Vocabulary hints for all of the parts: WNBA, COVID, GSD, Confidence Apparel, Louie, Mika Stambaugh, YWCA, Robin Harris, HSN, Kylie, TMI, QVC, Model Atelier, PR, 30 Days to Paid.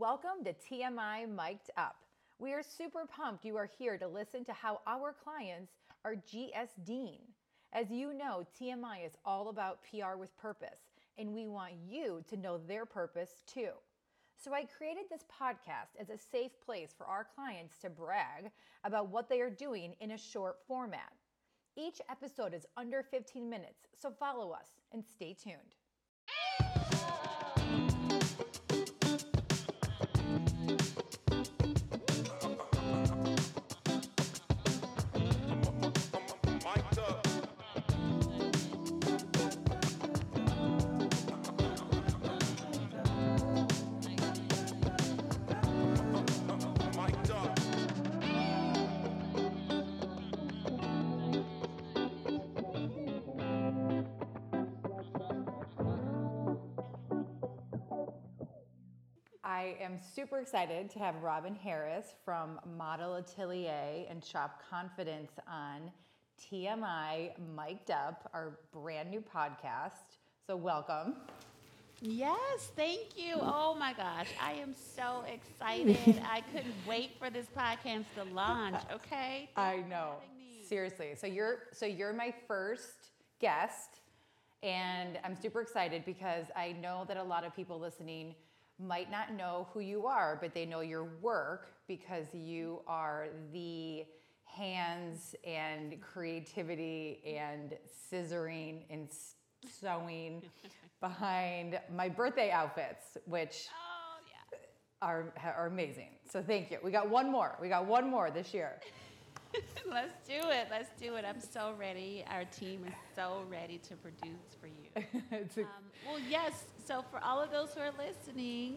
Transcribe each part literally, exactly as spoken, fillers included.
Welcome to T M I Mic'd Up. We are super pumped you are here to listen to how our clients are GSDing. As you know, T M I is all about P R with purpose, and we want you to know their purpose too. So I created this podcast as a safe place for our clients to brag about what they are doing in a short format. Each episode is under fifteen minutes, so follow us and stay tuned. I am super excited to have Robin Harris from Model Atelier and Shop Confidence on T M I Mic'd Up, our brand new podcast. So welcome. Yes, thank you. Oh my gosh, I am so excited. I couldn't wait for this podcast to launch, okay? Thanks I know. Seriously. So you're so you're my first guest, and I'm super excited because I know that a lot of people listening might not know who you are, but they know your work because you are the hands and creativity and scissoring and sewing behind my birthday outfits, which oh, yeah. are, are amazing. So thank you. We got one more. We got one more this year. Let's do it. Let's do it. I'm so ready. Our team is so ready to produce for you. Um, well, yes. So for all of those who are listening,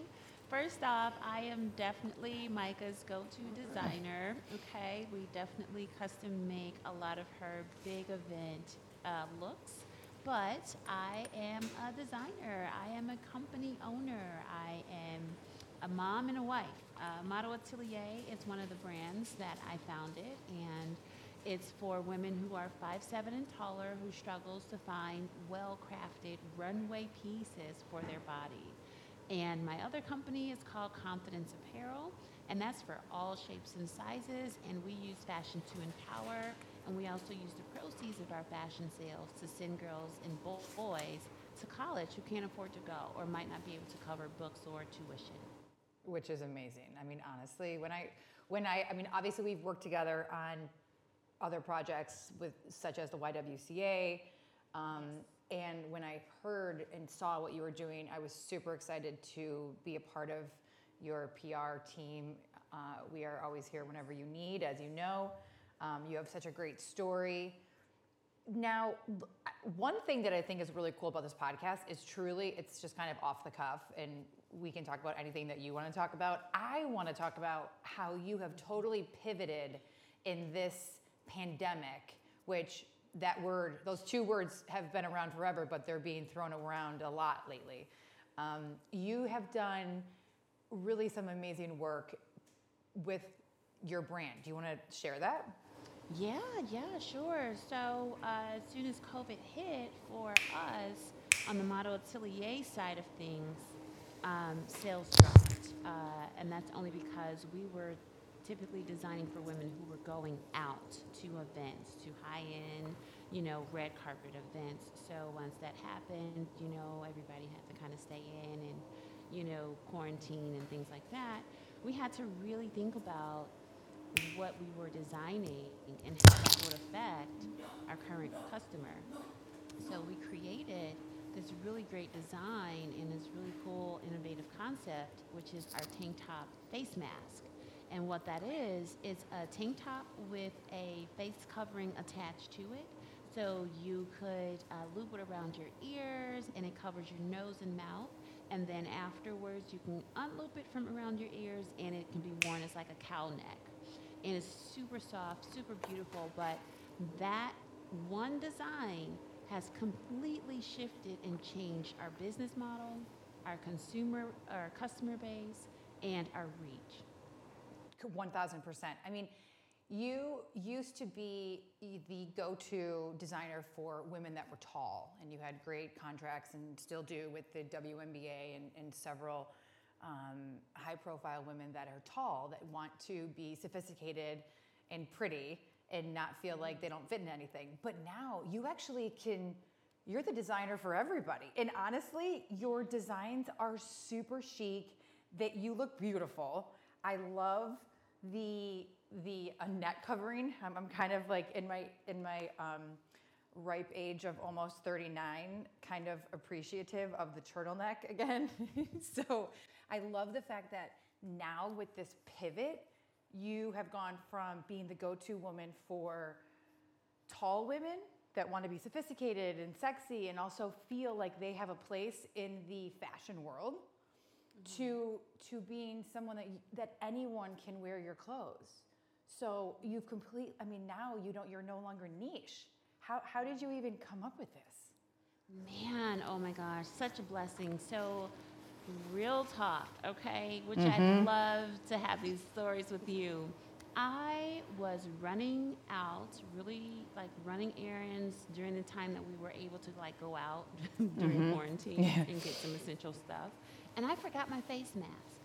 first off, I am definitely Mika's go-to designer. Okay. We definitely custom make a lot of her big event uh, looks. But I am a designer. I am a company owner. I am a mom and a wife. Uh, Model Atelier is one of the brands that I founded, and it's for women who are five seven and taller who struggles to find well-crafted runway pieces for their body. And my other company is called Confidence Apparel, and that's for all shapes and sizes, and we use fashion to empower, and we also use the proceeds of our fashion sales to send girls and boys to college who can't afford to go or might not be able to cover books or tuition. Which is amazing. I mean, honestly, when I, when I, I mean, obviously we've worked together on other projects with, such as the Y W C A, um, yes. and when I heard and saw what you were doing, I was super excited to be a part of your P R team. Uh, we are always here whenever you need, as you know. Um, you have such a great story. Now, one thing that I think is really cool about this podcast is truly it's just kind of off the cuff, and we can talk about anything that you want to talk about. I want to talk about how you have totally pivoted in this pandemic, which that word, those two words have been around forever, but they're being thrown around a lot lately. Um, you have done really some amazing work with your brand. Do you want to share that? Yeah, yeah, sure. So uh, as soon as COVID hit for us on the Model Atelier side of things, um, sales dropped. Uh, and that's only because we were typically designing for women who were going out to events, to high-end, you know, red carpet events. So once that happened, you know, everybody had to kind of stay in and, you know, quarantine and things like that. We had to really think about what we were designing and how that would affect our current customer. So we created this really great design and this really cool innovative concept, which is our tank top face mask. And what that is, is a tank top with a face covering attached to it. So you could uh, loop it around your ears, and it covers your nose and mouth. And then afterwards, you can unloop it from around your ears, and it can be worn as like a cowl neck. And it's super soft, super beautiful, but that one design has completely shifted and changed our business model, our consumer, our customer base, and our reach. one thousand percent. I mean, you used to be the go-to designer for women that were tall, and you had great contracts and still do with the W N B A and, and several um, high-profile women that are tall that want to be sophisticated and pretty and not feel like they don't fit in anything. But now you actually can, you're the designer for everybody. And honestly, your designs are super chic, that you look beautiful. I love the the uh, neck covering. I'm, I'm kind of like in my in my um, ripe age of almost thirty-nine, kind of appreciative of the turtleneck again. So I love the fact that now with this pivot, you have gone from being the go-to woman for tall women that want to be sophisticated and sexy and also feel like they have a place in the fashion world, mm-hmm. to to being someone that that anyone can wear your clothes. So you've complete. I mean, now you don't. You're no longer niche. How how did you even come up with this? Man, oh my gosh, such a blessing. So. Real talk, okay, which mm-hmm. I'd love to have these stories with you. I was running out, really like running errands during the time that we were able to like go out during mm-hmm. quarantine yeah. and get some essential stuff. And I forgot my face mask.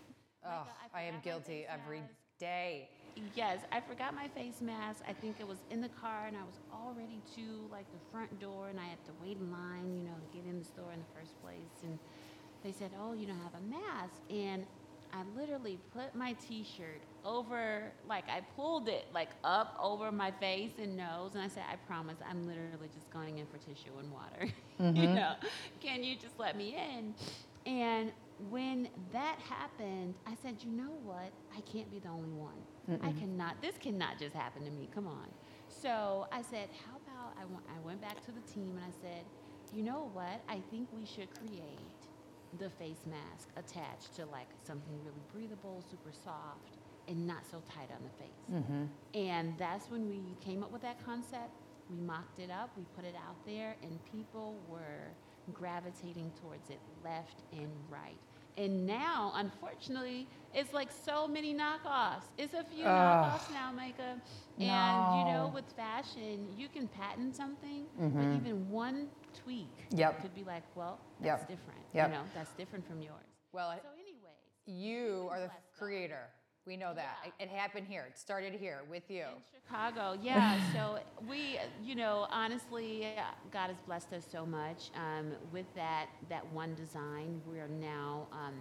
Oh, like, I, I am guilty every mask. day. Yes, I forgot my face mask. I think it was in the car and I was already to like the front door and I had to wait in line, you know, to get in the store in the first place. And they said, oh, you don't have a mask. And I literally put my T-shirt over, like I pulled it like up over my face and nose. And I said, I promise I'm literally just going in for tissue and water. Mm-hmm. You know, can you just let me in? And when that happened, I said, you know what? I can't be the only one. Mm-mm. I cannot, this cannot just happen to me. Come on. So I said, how about, I went, I went back to the team and I said, you know what? I think we should create the face mask attached to like something really breathable, super soft, and not so tight on the face. Mm-hmm. And that's when we came up with that concept. We mocked it up, we put it out there, and people were gravitating towards it left and right. And now, unfortunately, it's like so many knockoffs. It's a few Ugh. knockoffs now, Mika. And no. you know, with fashion, you can patent something, mm-hmm. but even one tweak yep. could be like, well, that's yep. different. Yep. You know, that's different from yours. Well, so anyways, you are the creator. We know that. Yeah. It, it happened here. It started here with you. In Chicago, yeah. So we, you know, honestly, God has blessed us so much. Um, with that that one design, we are now um,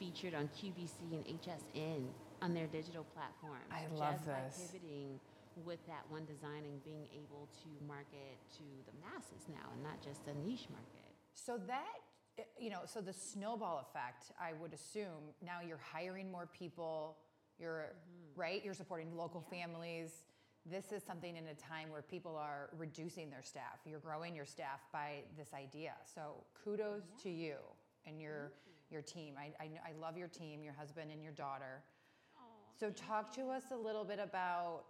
featured on Q V C and H S N on their digital platforms. I love this. Just by pivoting with that one design and being able to market to the masses now and not just a niche market. So that... You know, so the snowball effect, I would assume, now you're hiring more people, you're, mm-hmm. right? You're supporting local yeah. families. This is something in a time where people are reducing their staff. You're growing your staff by this idea. So kudos yeah. to you and your you. your team. I, I, I love your team, your husband and your daughter. Aww, so talk you. to us a little bit about,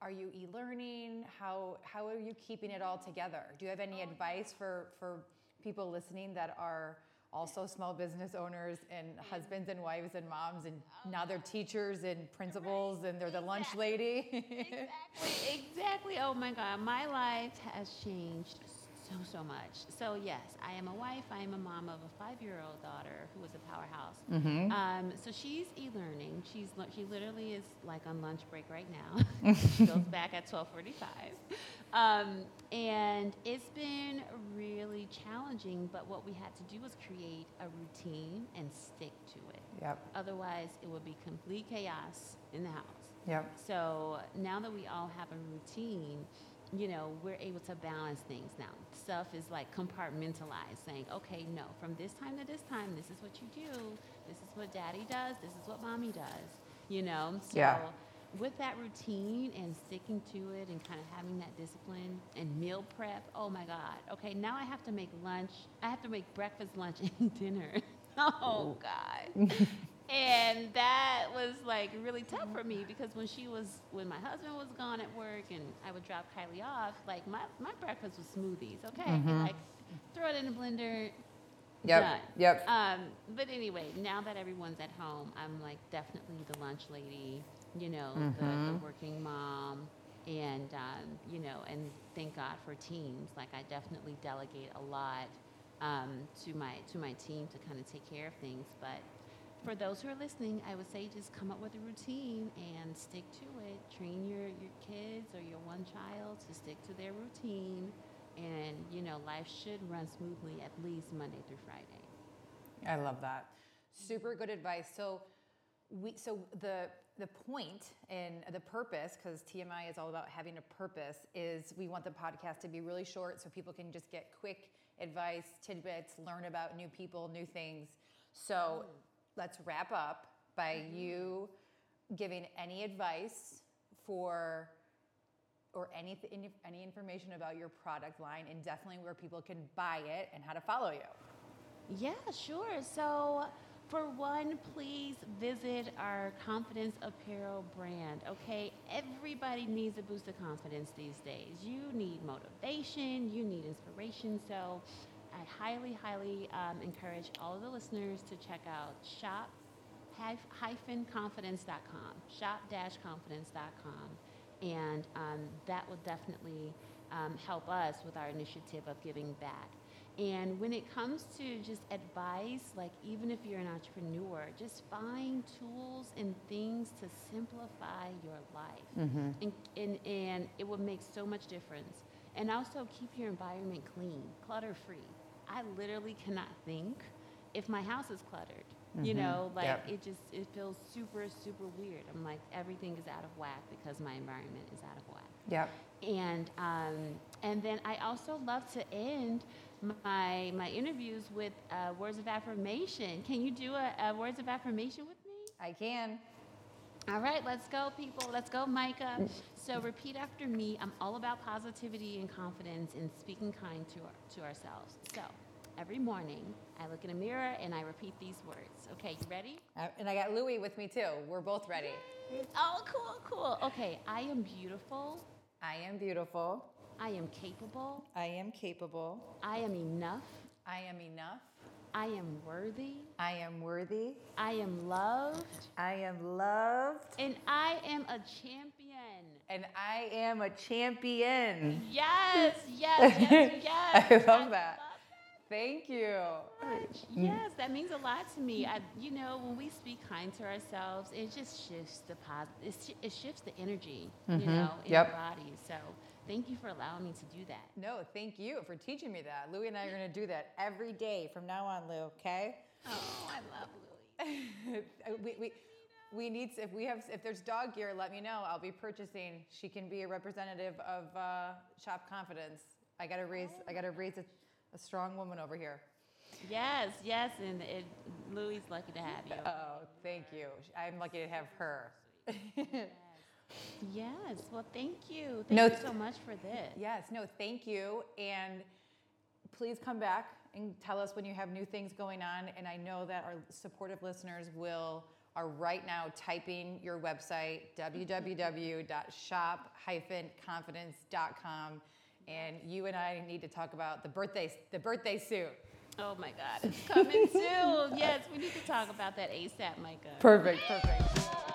are you e-learning? How how are you keeping it all together? Do you have any oh, advice yeah. for for... people listening that are also small business owners and husbands and wives and moms and oh, now they're teachers and principals right. and they're the exactly. lunch lady. exactly, exactly. Oh my God, my life has changed so, so much. So yes, I am a wife. I am a mom of a five-year-old daughter who is a powerhouse. Mm-hmm. Um, so she's e-learning. She's She literally is like on lunch break right now. She goes back at twelve forty-five. Um, and it's been really challenging, but what we had to do was create a routine and stick to it. Yep. Otherwise, it would be complete chaos in the house. Yep. So now that we all have a routine, you know, we're able to balance things now. Stuff is like compartmentalized, saying, okay, no, from this time to this time, this is what you do. This is what daddy does. This is what mommy does, you know? So yeah. with that routine and sticking to it and kind of having that discipline and meal prep, oh my God. Okay, now I have to make lunch. I have to make breakfast, lunch, and dinner. Oh God. And that was like really tough for me because when she was, when my husband was gone at work and I would drop Kylie off, like my, my breakfast was smoothies, okay? Mm-hmm. Like throw it in a blender, yep. done. Yep. Um, but anyway, now that everyone's at home, I'm like definitely the lunch lady, you know, mm-hmm. the, the working mom. And, um, you know, and thank God for teams. Like I definitely delegate a lot um, to my to my team to kind of take care of things, but for those who are listening, I would say just come up with a routine and stick to it. Train your, your kids or your one child to stick to their routine. And, you know, life should run smoothly at least Monday through Friday. I love that. Super good advice. So we so the the point and the purpose, because T M I is all about having a purpose, is we want the podcast to be really short so people can just get quick advice, tidbits, learn about new people, new things. So mm. let's wrap up by mm-hmm. you giving any advice for or any, any information about your product line and definitely where people can buy it and how to follow you. Yeah, sure. So for one, please visit our Confidence Apparel brand, okay? Everybody needs a boost of confidence these days. You need motivation, you need inspiration. So I highly, highly um, encourage all of the listeners to check out shop dash confidence dot com, shop dash confidence dot com. And um, that will definitely um, help us with our initiative of giving back. And when it comes to just advice, like even if you're an entrepreneur, just find tools and things to simplify your life. Mm-hmm. And, and, and it will make so much difference. And also keep your environment clean, clutter-free. I literally cannot think if my house is cluttered. You know, like yep. it just, it feels super, super weird. I'm like, everything is out of whack because my environment is out of whack. Yep. And um, and then I also love to end my my interviews with uh, words of affirmation. Can you do a, a words of affirmation with me? I can. All right, let's go, people. Let's go, Mika. So repeat after me. I'm all about positivity and confidence and speaking kind to our, to ourselves. So. Every morning, I look in a mirror and I repeat these words. Okay, you ready? Uh, and I got Louie with me too. We're both ready. Yay. Oh, cool, cool. Okay, I am beautiful. I am beautiful. I am capable. I am capable. I am enough. I am enough. I am worthy. I am worthy. I am loved. I am loved. And I am a champion. And I am a champion. Yes, yes, yes, yes. I love I that. Love Thank you. Thank you yes, that means a lot to me. I, you know, when we speak kind to ourselves, it just shifts the pos- it shifts the energy, mm-hmm. you know, in yep. our body. So thank you for allowing me to do that. No, thank you for teaching me that. Louie and I are going to do that every day from now on, Lou, okay? Oh, I love Louie. we, we, we need if we have if there's dog gear, let me know. I'll be purchasing. She can be a representative of uh, Shop Confidence. I got to raise oh. I got to raise it. A strong woman over here. Yes, yes, and it, Louie's lucky to have you. Oh, thank you. I'm lucky to have her. yes. yes, well, thank you. Thank no, you so much for this. Yes, no, thank you. And please come back and tell us when you have new things going on. And I know that our supportive listeners will are right now typing your website, w w w dot shop dash confidence dot com. And you and I need to talk about the birthday, the birthday suit. Oh my God, it's coming soon. Yes, we need to talk about that ASAP, Mika. Perfect, perfect.